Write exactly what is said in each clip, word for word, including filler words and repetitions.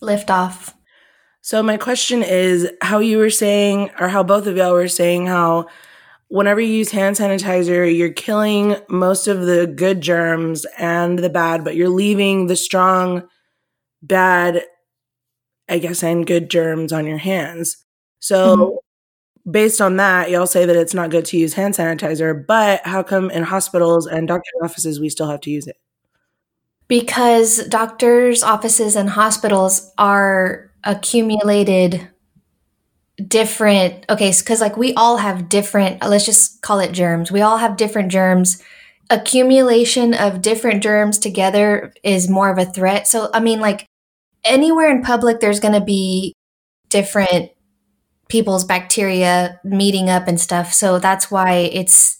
lift off. So my question is how you were saying, or how both of y'all were saying how whenever you use hand sanitizer, you're killing most of the good germs and the bad, but you're leaving the strong, bad, I guess, and good germs on your hands. So mm-hmm. based on that, y'all say that it's not good to use hand sanitizer, but how come in hospitals and doctor's offices we still have to use it? Because doctors' offices and hospitals are accumulated different, okay, because like we all have different, let's just call it germs. We all have different germs. Accumulation of different germs together is more of a threat. So, I mean, like anywhere in public, there's going to be different people's bacteria meeting up and stuff. So that's why it's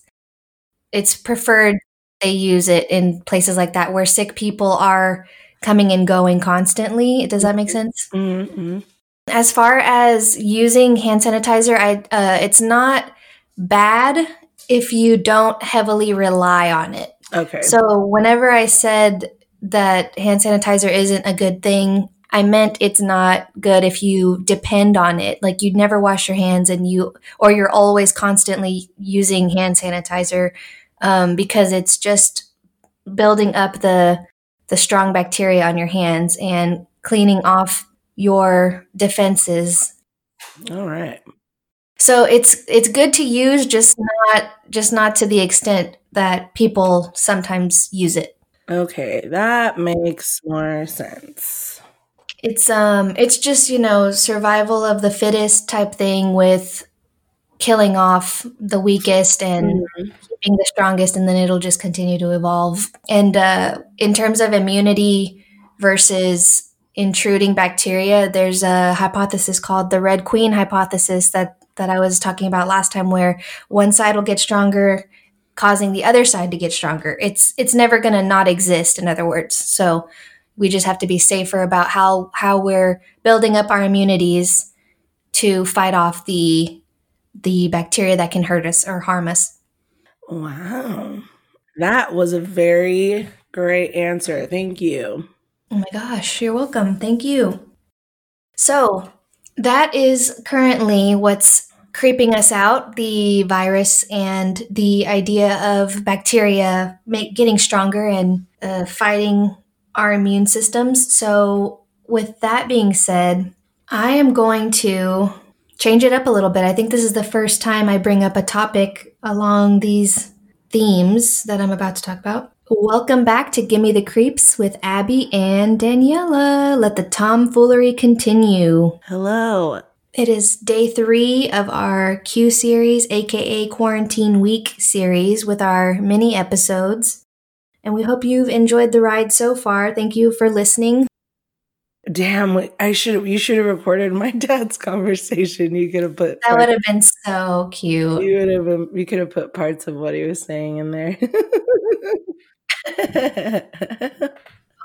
it's preferred they use it in places like that where sick people are coming and going constantly. Does that make sense? Mm-hmm. As far as using hand sanitizer, I uh, it's not bad if you don't heavily rely on it. Okay. So whenever I said that hand sanitizer isn't a good thing, I meant it's not good if you depend on it. Like you'd never wash your hands and you, or you're always constantly using hand sanitizer um, because it's just building up the the strong bacteria on your hands and cleaning off your defenses. All right. So it's it's good to use, just not just not to the extent that people sometimes use it. Okay, that makes more sense. It's um it's just, you know, survival of the fittest type thing with killing off the weakest and mm-hmm. keeping the strongest, and then it'll just continue to evolve. And uh, in terms of immunity versus intruding bacteria, there's a hypothesis called the Red Queen hypothesis that, that I was talking about last time, where one side will get stronger, causing the other side to get stronger. It's it's never going to not exist, in other words. So we just have to be safer about how, how we're building up our immunities to fight off the the bacteria that can hurt us or harm us. Wow. That was a very great answer. Thank you. Oh my gosh, you're welcome. Thank you. So that is currently what's creeping us out, the virus and the idea of bacteria make, getting stronger and uh, fighting our immune systems. So with that being said, I am going to change it up a little bit. I think this is the first time I bring up a topic along these themes that I'm about to talk about. Welcome back to Gimme the Creeps with Abby and Daniela. Let the tomfoolery continue. Hello. It is day three of our Q series, aka Quarantine Week series, with our mini episodes. And we hope you've enjoyed the ride so far. Thank you for listening. Damn, I should you should have recorded my dad's conversation. You could have put that would have been so cute. You would have been, you could have put parts of what he was saying in there.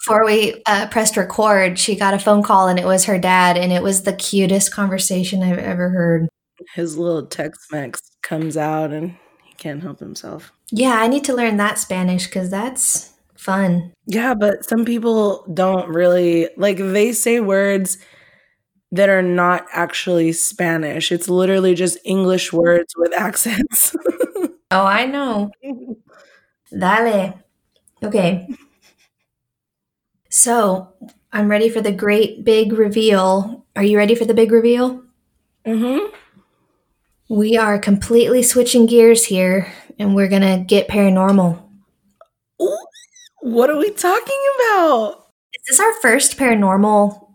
Before we uh, pressed record, she got a phone call and it was her dad, and it was the cutest conversation I've ever heard. His little Tex-Mex comes out and he can't help himself. Yeah, I need to learn that Spanish because that's fun. Yeah, but some people don't really, like, they say words that are not actually Spanish. It's literally just English words with accents. Oh, I know. Dale. Okay, so I'm ready for the great big reveal. Are you ready for the big reveal? Mm-hmm. We are completely switching gears here, and we're going to get paranormal. Ooh, what are we talking about? Is this our first paranormal?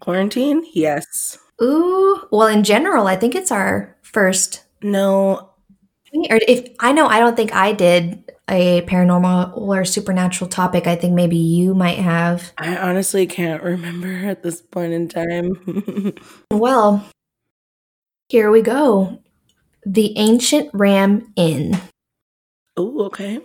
Quarantine? Yes. Ooh, well, in general, I think it's our first. No. Or if I know, I don't think I did a paranormal or supernatural topic. I think maybe you might have. I honestly can't remember at this point in time. Well, here we go. The Ancient Ram Inn. Oh, okay.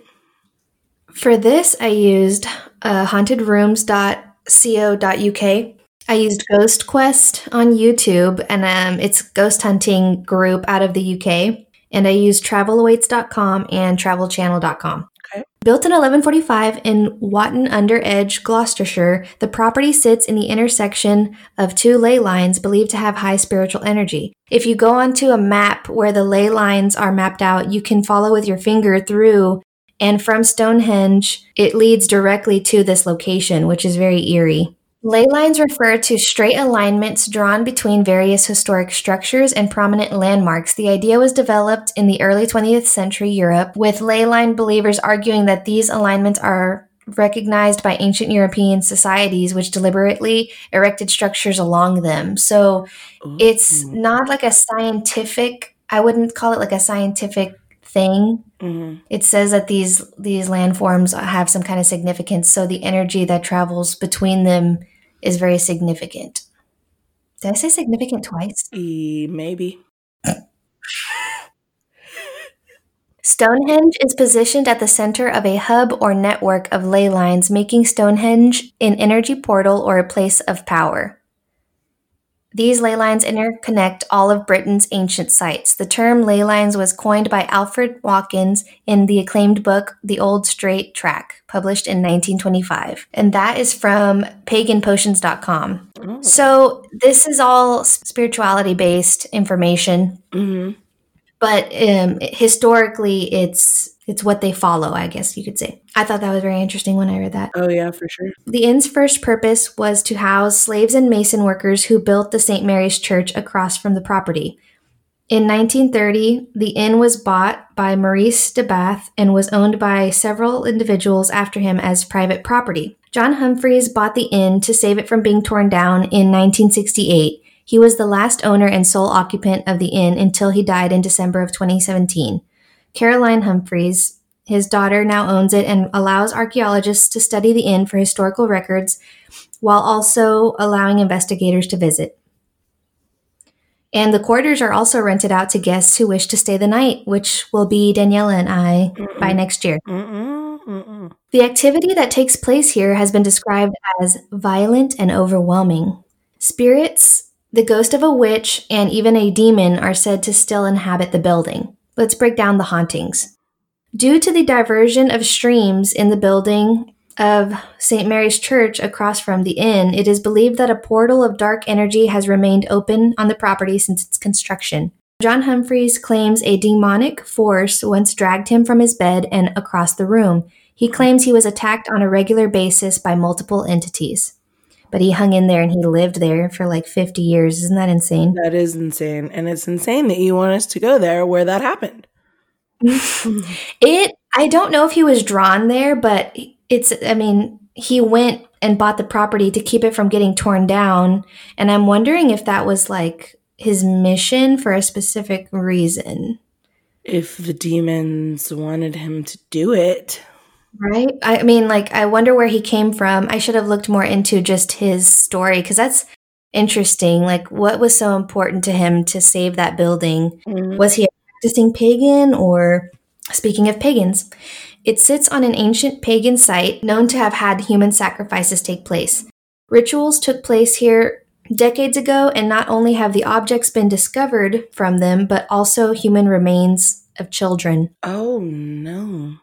For this, I used uh, haunted rooms dot co dot u k. I used Ghost Quest on YouTube, and um, it's a ghost hunting group out of the U K. And I use travel awaits dot com and travel channel dot com. Okay. Built in eleven forty-five in Wotton-under-Edge, Gloucestershire, the property sits in the intersection of two ley lines believed to have high spiritual energy. If you go onto a map where the ley lines are mapped out, you can follow with your finger through, and from Stonehenge, it leads directly to this location, which is very eerie. Ley lines refer to straight alignments drawn between various historic structures and prominent landmarks. The idea was developed in the early twentieth century Europe, with ley line believers arguing that these alignments are recognized by ancient European societies, which deliberately erected structures along them. So Ooh. It's not like a scientific, I wouldn't call it like a scientific thing. Mm-hmm. It says that these these landforms have some kind of significance, so the energy that travels between them is very significant. Did I say significant twice? E, maybe. Stonehenge is positioned at the center of a hub or network of ley lines, making Stonehenge an energy portal or a place of power. These ley lines interconnect all of Britain's ancient sites. The term ley lines was coined by Alfred Watkins in the acclaimed book, The Old Straight Track, published in nineteen twenty-five. And that is from pagan potions dot com. Oh. So this is all spirituality-based information. Mm-hmm. But um, historically, it's it's what they follow, I guess you could say. I thought that was very interesting when I read that. Oh, yeah, for sure. The inn's first purpose was to house slaves and mason workers who built the Saint Mary's Church across from the property. In nineteen thirty, the inn was bought by Maurice de Bath and was owned by several individuals after him as private property. John Humphreys bought the inn to save it from being torn down in nineteen sixty-eight. He was the last owner and sole occupant of the inn until he died in December of twenty seventeen. Caroline Humphreys, his daughter, now owns it and allows archaeologists to study the inn for historical records while also allowing investigators to visit. And the quarters are also rented out to guests who wish to stay the night, which will be Daniela and I Mm-mm. by next year. Mm-mm. Mm-mm. The activity that takes place here has been described as violent and overwhelming. Spirits, the ghost of a witch, and even a demon are said to still inhabit the building. Let's break down the hauntings. Due to the diversion of streams in the building of Saint Mary's Church across from the inn, it is believed that a portal of dark energy has remained open on the property since its construction. John Humphreys claims a demonic force once dragged him from his bed and across the room. He claims he was attacked on a regular basis by multiple entities. But he hung in there and he lived there for like fifty years. Isn't that insane? That is insane. And it's insane that you want us to go there where that happened. It, I don't know if he was drawn there, but it's, I mean, he went and bought the property to keep it from getting torn down. And I'm wondering if that was like his mission for a specific reason. If the demons wanted him to do it. Right? I mean, like, I wonder where he came from. I should have looked more into just his story, because that's interesting. Like, what was so important to him to save that building? Mm-hmm. Was he a practicing pagan? Or, speaking of pagans, it sits on an ancient pagan site known to have had human sacrifices take place. Rituals took place here decades ago, and not only have the objects been discovered from them, but also human remains of children. Oh, no.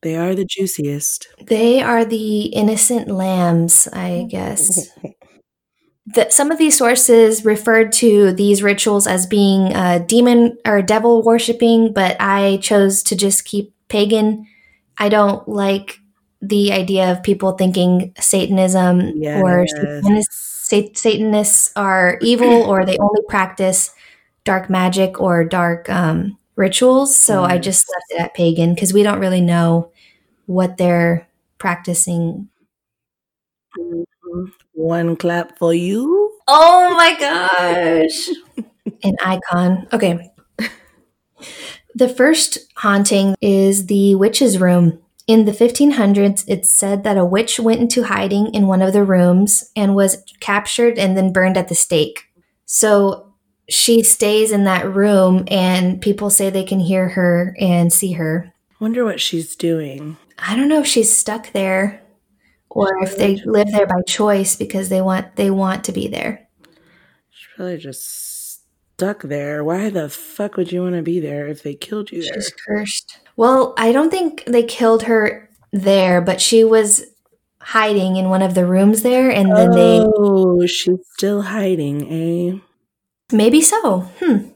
They are the juiciest. They are the innocent lambs, I guess. the, some of these sources referred to these rituals as being uh, demon or devil worshipping, but I chose to just keep pagan. I don't like the idea of people thinking Satanism yes. or Satanists, sat- Satanists are evil or they only practice dark magic or dark um rituals, so mm. I just left it at pagan because we don't really know what they're practicing. One clap for you. Oh my gosh. An icon. Okay. The first haunting is the witch's room. In the fifteen hundreds, it's said that a witch went into hiding in one of the rooms and was captured and then burned at the stake. So she stays in that room, and people say they can hear her and see her. Wonder what she's doing. I don't know if she's stuck there, or if they live there by choice because they want they want to be there. She's probably just stuck there. Why the fuck would you want to be there if they killed you there? She's cursed. Well, I don't think they killed her there, but she was hiding in one of the rooms there, and then they... Oh, she's still hiding, eh? Maybe so. Hmm.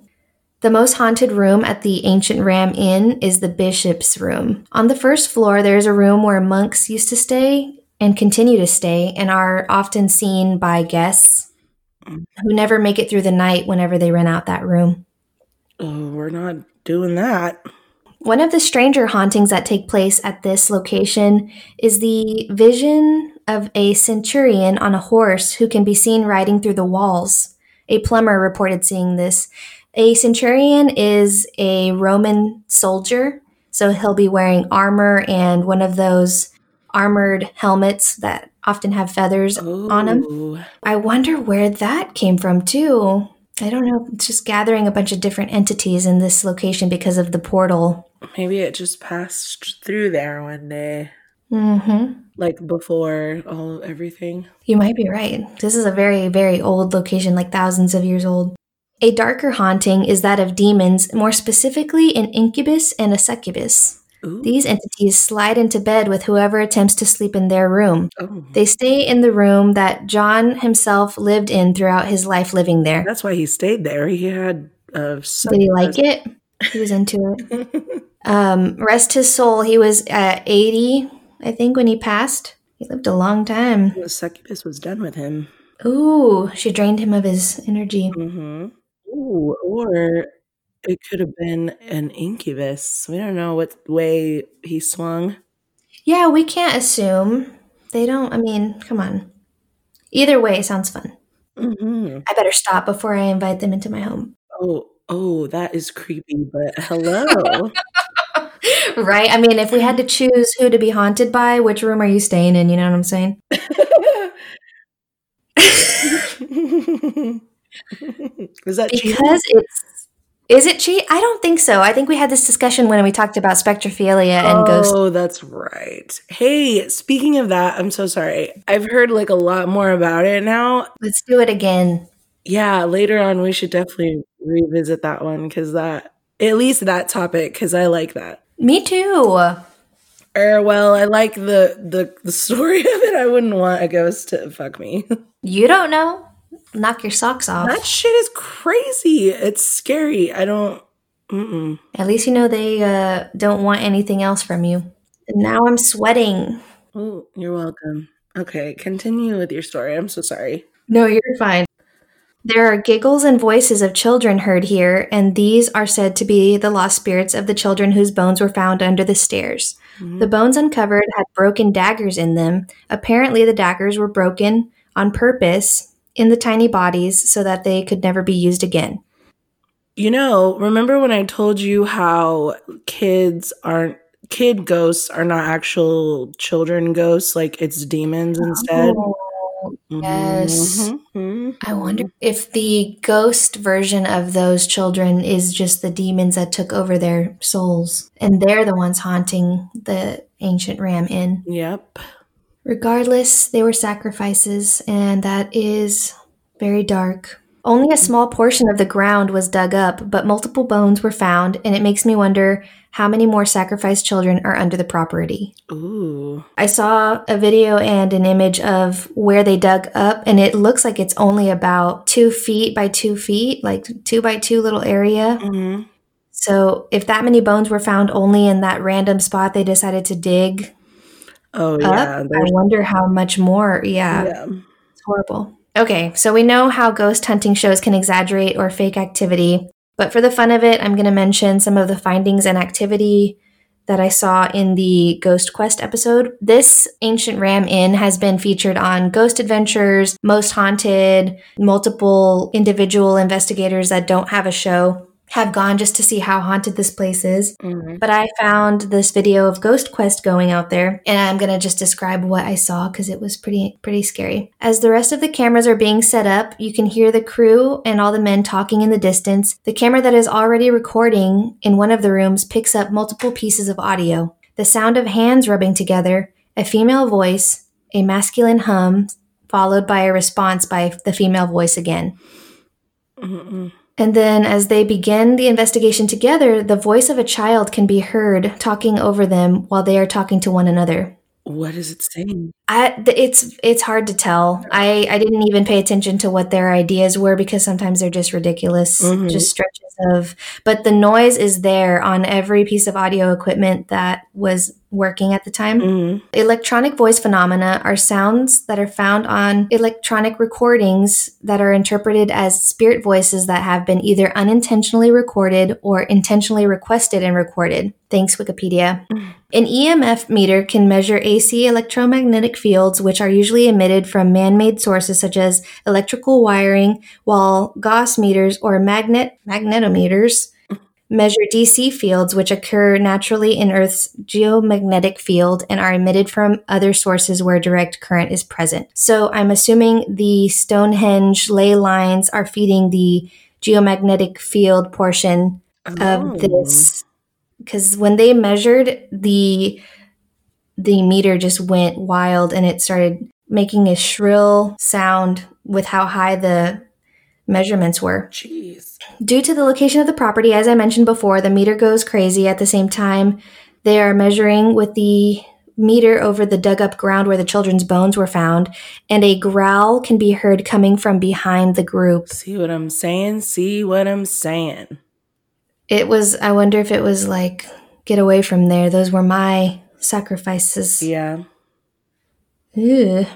The most haunted room at the Ancient Ram Inn is the Bishop's Room. On the first floor, there is a room where monks used to stay and continue to stay and are often seen by guests who never make it through the night whenever they rent out that room. Oh, we're not doing that. One of the stranger hauntings that take place at this location is the vision of a centurion on a horse who can be seen riding through the walls. A plumber reported seeing this. A centurion is a Roman soldier, so he'll be wearing armor and one of those armored helmets that often have feathers Ooh. on them. I wonder where that came from, too. I don't know. It's just gathering a bunch of different entities in this location because of the portal. Maybe it just passed through there one day. Mm-hmm. Like before all everything. You might be right. This is a very, very old location, like thousands of years old. A darker haunting is that of demons, more specifically an incubus and a succubus. Ooh. These entities slide into bed with whoever attempts to sleep in their room. Oh. They stay in the room that John himself lived in throughout his life living there. That's why he stayed there. He had... Uh, Did he like it? He was into it. um, rest his soul. He was uh, eighty, I think, when he passed. He lived a long time. The succubus was done with him. Ooh, she drained him of his energy. Mm-hmm. Ooh, or it could have been an incubus. We don't know what way he swung. Yeah, we can't assume. They don't, I mean, come on. Either way, it sounds fun. Mm-hmm. I better stop before I invite them into my home. Oh, oh, that is creepy, but hello. Right? I mean, if we had to choose who to be haunted by, which room are you staying in? You know what I'm saying? Is that cheating? Because it's is it cheat? I don't think so. I think we had this discussion when we talked about spectrophilia and oh, ghosts. Oh, that's right. Hey, speaking of that, I'm so sorry. I've heard like a lot more about it now. Let's do it again. Yeah, later on we should definitely revisit that one because that at least that topic because I like that. Me too. Or, well, I like the, the the story of it. I wouldn't want a ghost to fuck me. You don't know. Knock your socks off. That shit is crazy. It's scary. I don't... Mm-mm. At least you know they uh, don't want anything else from you. And now I'm sweating. Oh, you're welcome. Okay, continue with your story. I'm so sorry. No, you're fine. There are giggles and voices of children heard here, and these are said to be the lost spirits of the children whose bones were found under the stairs. Mm-hmm. The bones uncovered had broken daggers in them. Apparently, the daggers were broken on purpose... in the tiny bodies so that they could never be used again. You know, remember when I told you how kids aren't, kid ghosts are not actual children ghosts, like it's demons instead? Oh, yes. Mm-hmm. Mm-hmm. I wonder if the ghost version of those children is just the demons that took over their souls, and they're the ones haunting the Ancient Ram Inn. Yep. Regardless, they were sacrifices, and that is very dark. Only a small portion of the ground was dug up, but multiple bones were found, and it makes me wonder how many more sacrificed children are under the property. Ooh. I saw a video and an image of where they dug up, and it looks like it's only about two feet by two feet, like two by two little area. Mm-hmm. So if that many bones were found only in that random spot they decided to dig... Oh, yeah. Up. I wonder how much more. Yeah. yeah. It's horrible. Okay, so we know how ghost hunting shows can exaggerate or fake activity. But for the fun of it, I'm going to mention some of the findings and activity that I saw in the Ghost Quest episode. This Ancient Ram Inn has been featured on Ghost Adventures, Most Haunted. Multiple individual investigators that don't have a show have gone just to see how haunted this place is. Mm-hmm. But I found this video of Ghost Quest going out there, and I'm going to just describe what I saw because it was pretty pretty scary. As the rest of the cameras are being set up, you can hear the crew and all the men talking in the distance. The camera that is already recording in one of the rooms picks up multiple pieces of audio. The sound of hands rubbing together, a female voice, a masculine hum, followed by a response by the female voice again. Mm-mm. And then as they begin the investigation together, the voice of a child can be heard talking over them while they are talking to one another. What is it saying? I, it's it's hard to tell. I, I didn't even pay attention to what their ideas were because sometimes they're just ridiculous, mm-hmm. just stretches of. But the noise is there on every piece of audio equipment that was working at the time. Mm-hmm. Electronic voice phenomena are sounds that are found on electronic recordings that are interpreted as spirit voices that have been either unintentionally recorded or intentionally requested and recorded. Thanks, Wikipedia. Mm-hmm. An E M F meter can measure A C electromagnetic fields, which are usually emitted from man-made sources such as electrical wiring, while Gauss meters or magnet magnetometers measure D C fields, which occur naturally in Earth's geomagnetic field and are emitted from other sources where direct current is present. So I'm assuming the Stonehenge ley lines are feeding the geomagnetic field portion oh. of this. Because when they measured, the the meter just went wild and it started making a shrill sound with how high the measurements were. Jeez. Due to the location of the property, as I mentioned before, the meter goes crazy. At the same time, they are measuring with the meter over the dug-up ground where the children's bones were found, and a growl can be heard coming from behind the group. See what I'm saying? See what I'm saying? It was, I wonder if it was like, get away from there. Those were my sacrifices. Yeah. Ew.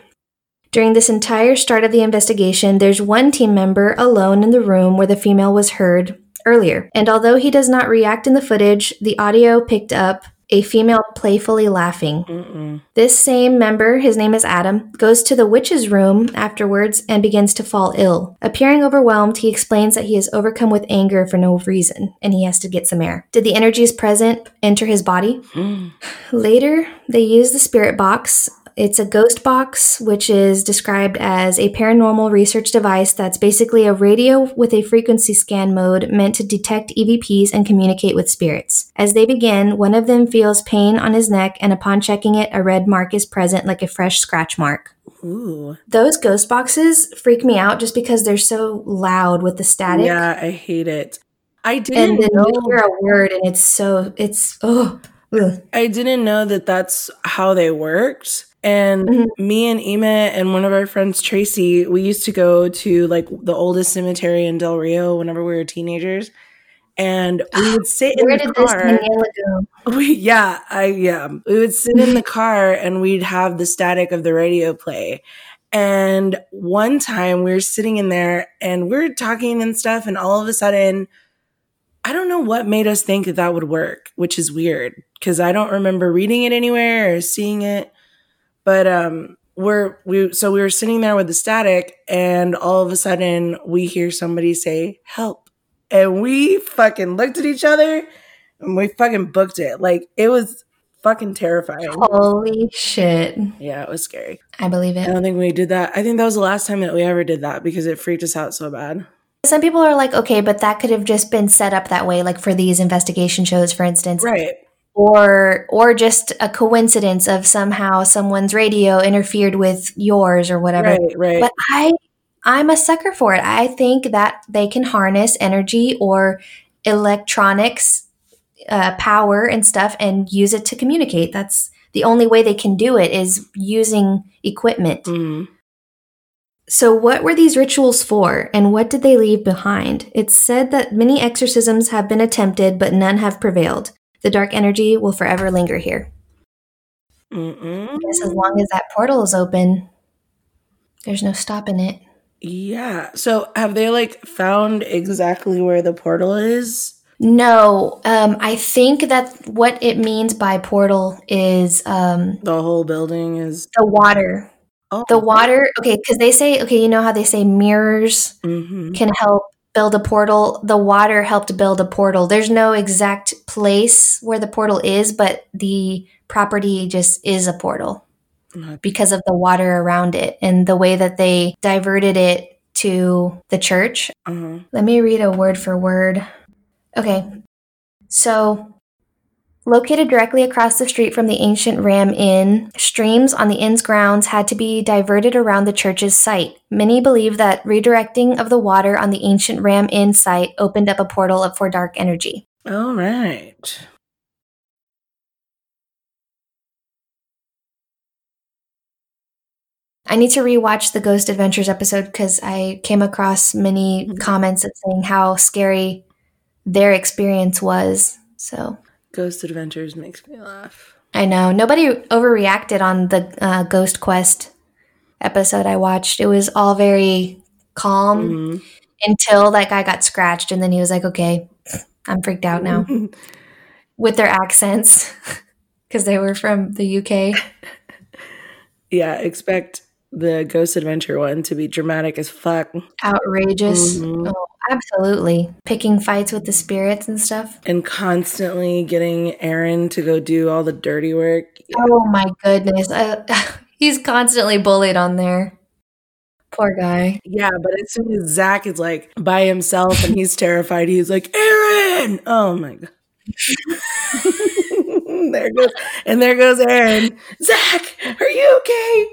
During this entire start of the investigation, there's one team member alone in the room where the female was heard earlier. And although he does not react in the footage, the audio picked up a female playfully laughing. Mm-mm. This same member, his name is Adam, goes to the witch's room afterwards and begins to fall ill. Appearing overwhelmed, he explains that he is overcome with anger for no reason, and he has to get some air. Did the energies present enter his body? Mm. Later, they use the spirit box. It's a ghost box, which is described as a paranormal research device that's basically a radio with a frequency scan mode meant to detect E V Ps and communicate with spirits. As they begin, one of them feels pain on his neck, and upon checking it, a red mark is present like a fresh scratch mark. Ooh. Those ghost boxes freak me out just because they're so loud with the static. Yeah, I hate it. I didn't and then know. You hear a word and it's so, it's, oh. Ugh. I didn't know that that's how they worked. And mm-hmm. me and Ema and one of our friends, Tracy, we used to go to like the oldest cemetery in Del Rio whenever we were teenagers. And we would sit Where in the car. Where did this go? We, yeah, I, yeah. We would sit in the car and we'd have the static of the radio play. And one time we were sitting in there and we were talking and stuff. And all of a sudden, I don't know what made us think that that would work, which is weird because I don't remember reading it anywhere or seeing it. But um, we're we so we were sitting there with the static, and all of a sudden we hear somebody say "help," and we fucking looked at each other, and we fucking booked it. Like it was fucking terrifying. Holy shit! Yeah, it was scary. I believe it. I don't think we did that. I think that was the last time that we ever did that because it freaked us out so bad. Some people are like, okay, but that could have just been set up that way, like for these investigation shows, for instance, right? Or or just a coincidence of somehow someone's radio interfered with yours or whatever. Right, right. But I, I'm a sucker for it. I think that they can harness energy or electronics uh, power and stuff and use it to communicate. That's the only way they can do it is using equipment. Mm-hmm. So what were these rituals for, and what did they leave behind? It's said that many exorcisms have been attempted, but none have prevailed. The dark energy will forever linger here. Mm-mm. As long as that portal is open, there's no stopping it. Yeah. So have they like found exactly where the portal is? No. Um, I think that what it means by portal is... Um, the whole building is... The water. Oh. The water. Okay. Because they say, okay, you know how they say mirrors mm-hmm. can help build a portal. The water helped build a portal. There's no exact place where the portal is, but the property just is a portal mm-hmm. because of the water around it and the way that they diverted it to the church. Mm-hmm. Let me read a word for word. Okay. So Located directly across the street from the Ancient Ram Inn, streams on the inn's grounds had to be diverted around the church's site. Many believe that redirecting of the water on the Ancient Ram Inn site opened up a portal up for dark energy. All right. I need to rewatch the Ghost Adventures episode because I came across many comments saying how scary their experience was. So... Ghost Adventures makes me laugh. I know. Nobody overreacted on the uh, Ghost Quest episode I watched. It was all very calm mm-hmm. until that guy got scratched, and then he was like, okay, I'm freaked out now. With their accents, because they were from the U K. Yeah, expect the Ghost Adventure one to be dramatic as fuck. Outrageous. Mm-hmm. Oh. Absolutely. Picking fights with the spirits and stuff. And constantly getting Aaron to go do all the dirty work. Yeah. Oh my goodness. I, he's constantly bullied on there. Poor guy. Yeah, but as soon as Zach is like by himself and he's terrified, he's like, Aaron! Oh my God. There goes, and there goes Aaron. Zach, are you okay?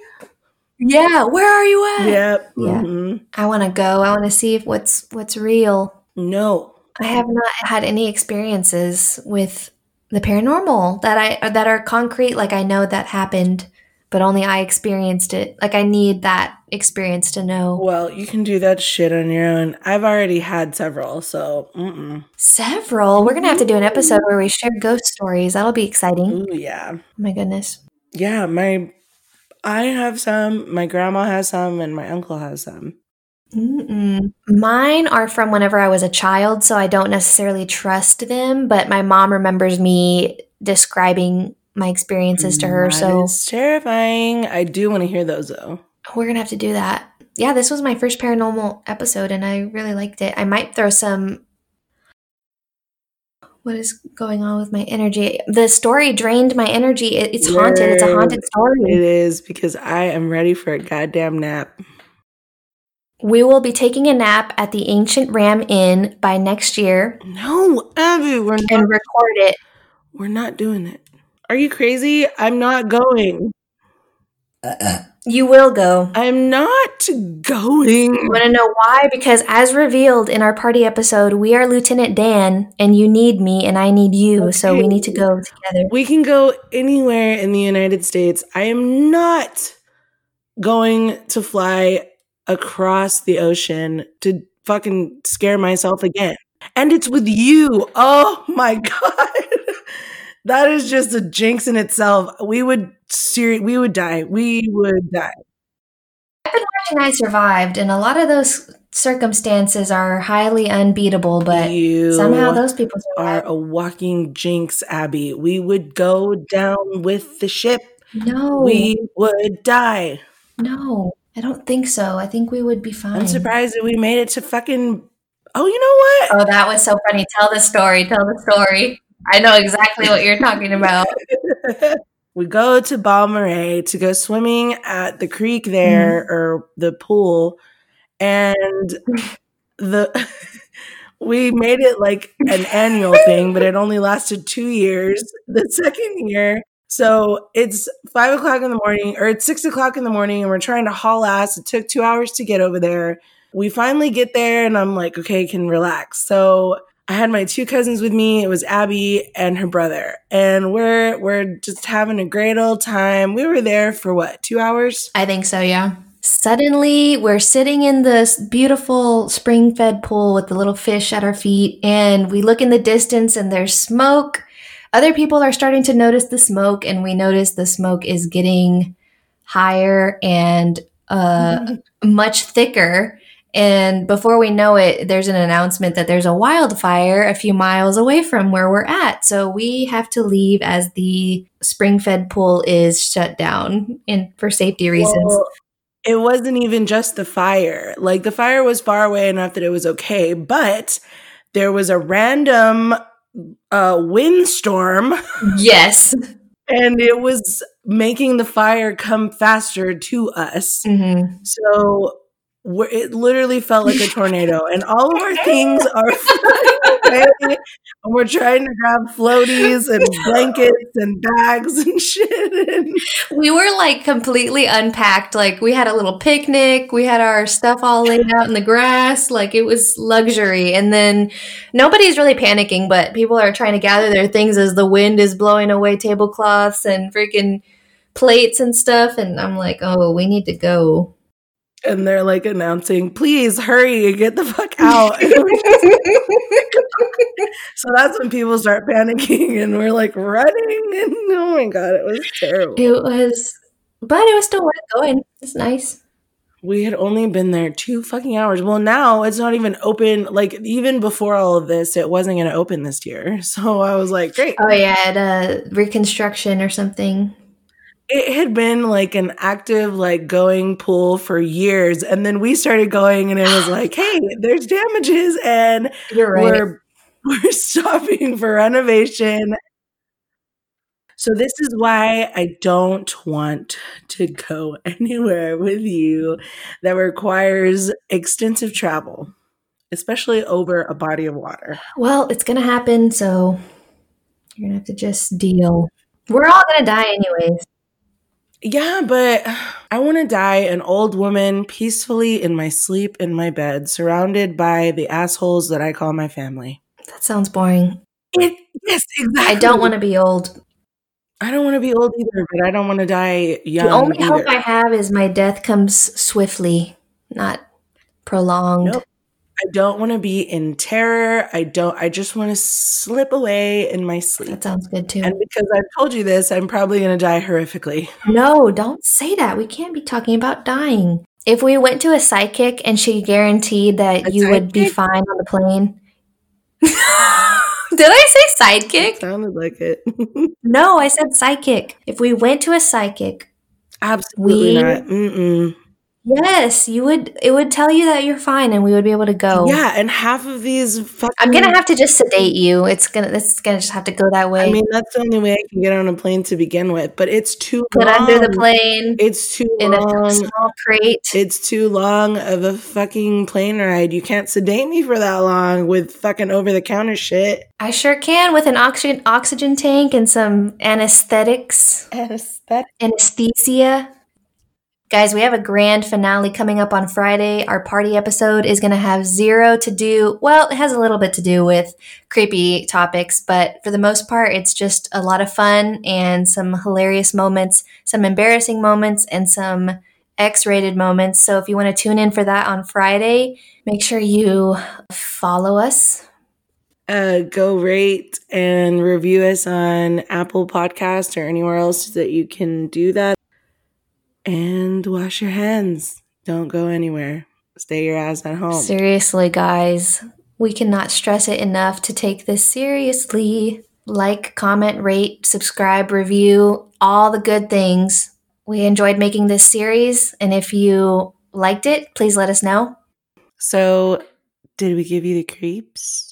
Yeah, where are you at? Yep. Yeah. Mm-hmm. I want to go. I want to see if what's what's real. No. I have not had any experiences with the paranormal that I that are concrete. Like I know that happened, but only I experienced it. Like I need that experience to know. Well, you can do that shit on your own. I've already had several, so mm-mm. Several? We're going to have to do an episode where we share ghost stories. That'll be exciting. Ooh, yeah. Oh, my goodness. Yeah, my... I have some, my grandma has some, and my uncle has some. Mm-mm. Mine are from whenever I was a child, so I don't necessarily trust them, but my mom remembers me describing my experiences to her. That so is terrifying. I do want to hear those, though. We're going to have to do that. Yeah, this was my first paranormal episode, and I really liked it. I might throw some... What is going on with my energy? The story drained my energy. It, it's haunted. Yes, it's a haunted story. It is because I am ready for a goddamn nap. We will be taking a nap at the Ancient Ram Inn by next year. No, Abby, we're not. And record it. We're not doing it. Are you crazy? I'm not going. Uh-uh. You will go. I'm not going. You want to know why? Because as revealed in our party episode, we are Lieutenant Dan, and you need me, and I need you, okay. So we need to go together. We can go anywhere in the United States. I am not going to fly across the ocean to fucking scare myself again. And it's with you. Oh, my God. That is just a jinx in itself. We would seri- we would die. We would die. I've been watching I Survived, and a lot of those circumstances are highly unbeatable, but you somehow those people survive. Are a walking jinx, Abby. We would go down with the ship. No. We would die. No, I don't think so. I think we would be fine. I'm surprised that we made it to fucking... Oh, you know what? Oh, that was so funny. Tell the story. Tell the story. I know exactly what you're talking about. We go to Balmoray to go swimming at the creek there, mm-hmm. or the pool, and the we made it like an annual thing, but it only lasted two years. The second year, so it's five o'clock in the morning, or it's six o'clock in the morning, and we're trying to haul ass. It took two hours to get over there. We finally get there, and I'm like, okay, I can relax. So... I had my two cousins with me. It was Abby and her brother. And we're we're just having a great old time. We were there for what, two hours? I think so, yeah. Suddenly, we're sitting in this beautiful spring-fed pool with the little fish at our feet. And we look in the distance and there's smoke. Other people are starting to notice the smoke. And we notice the smoke is getting higher and uh, mm-hmm. much thicker. And before we know it, there's an announcement that there's a wildfire a few miles away from where we're at. So we have to leave as the spring-fed pool is shut down in, for safety reasons. Well, it wasn't even just the fire. Like, the fire was far away enough that it was okay. But there was a random uh, windstorm. Yes. And it was making the fire come faster to us. Mm-hmm. So... We're, it literally felt like a tornado, and all of our things are flying away, and we're trying to grab floaties and blankets and bags and shit. And we were like completely unpacked. Like we had a little picnic. We had our stuff all laid out in the grass. Like it was luxury. And then nobody's really panicking, but people are trying to gather their things as the wind is blowing away tablecloths and freaking plates and stuff. And I'm like, oh, we need to go. And they're like announcing, please hurry and get the fuck out. So that's when people start panicking and we're like running. And oh my God, it was terrible. It was, but it was still worth going. It's nice. We had only been there two fucking hours. Well, now it's not even open. Like even before all of this, it wasn't going to open this year. So I was like, great. Oh yeah. The reconstruction or something. It had been like an active, like going pool for years. And then we started going and it was like, hey, there's damages and You're right. we're, we're stopping for renovation. So this is why I don't want to go anywhere with you that requires extensive travel, especially over a body of water. Well, it's going to happen. So you're going to have to just deal. We're all going to die anyways. Yeah, but I want to die an old woman peacefully in my sleep in my bed, surrounded by the assholes that I call my family. That sounds boring. It, yes, exactly. I don't want to be old. I don't want to be old either, but I don't want to die young. The only either. hope I have is my death comes swiftly, not prolonged. Nope. I don't want to be in terror. I don't. I just want to slip away in my sleep. That sounds good too. And because I've told you this, I'm probably going to die horrifically. No, don't say that. We can't be talking about dying. If we went to a psychic and she guaranteed that a you sidekick? would be fine on the plane. Did I say sidekick? It sounded like it. No, I said psychic. If we went to a psychic, absolutely we- not. Mm-mm. Yes, you would. It would tell you that you're fine, and we would be able to go. Yeah, and half of these. Fucking I'm gonna have to just sedate you. It's gonna. It's gonna just have to go that way. I mean, that's the only way I can get on a plane to begin with. But it's too. Put long. under the plane. It's too in long. a small crate. It's too long of a fucking plane ride. You can't sedate me for that long with fucking over the counter shit. I sure can with an oxygen oxygen tank and some anesthetics. Anesthetic. Anesthesia. Guys, we have a grand finale coming up on Friday. Our party episode is going to have zero to do. Well, it has a little bit to do with creepy topics, but for the most part, it's just a lot of fun and some hilarious moments, some embarrassing moments, and some X-rated moments. So if you want to tune in for that on Friday, make sure you follow us. Uh, go rate and review us on Apple Podcasts or anywhere else that you can do that. And wash your hands. Don't go anywhere. Stay your ass at home. Seriously, guys. We cannot stress it enough to take this seriously. Like, comment, rate, subscribe, review, all the good things. We enjoyed making this series. And if you liked it, please let us know. So, did we give you the creeps?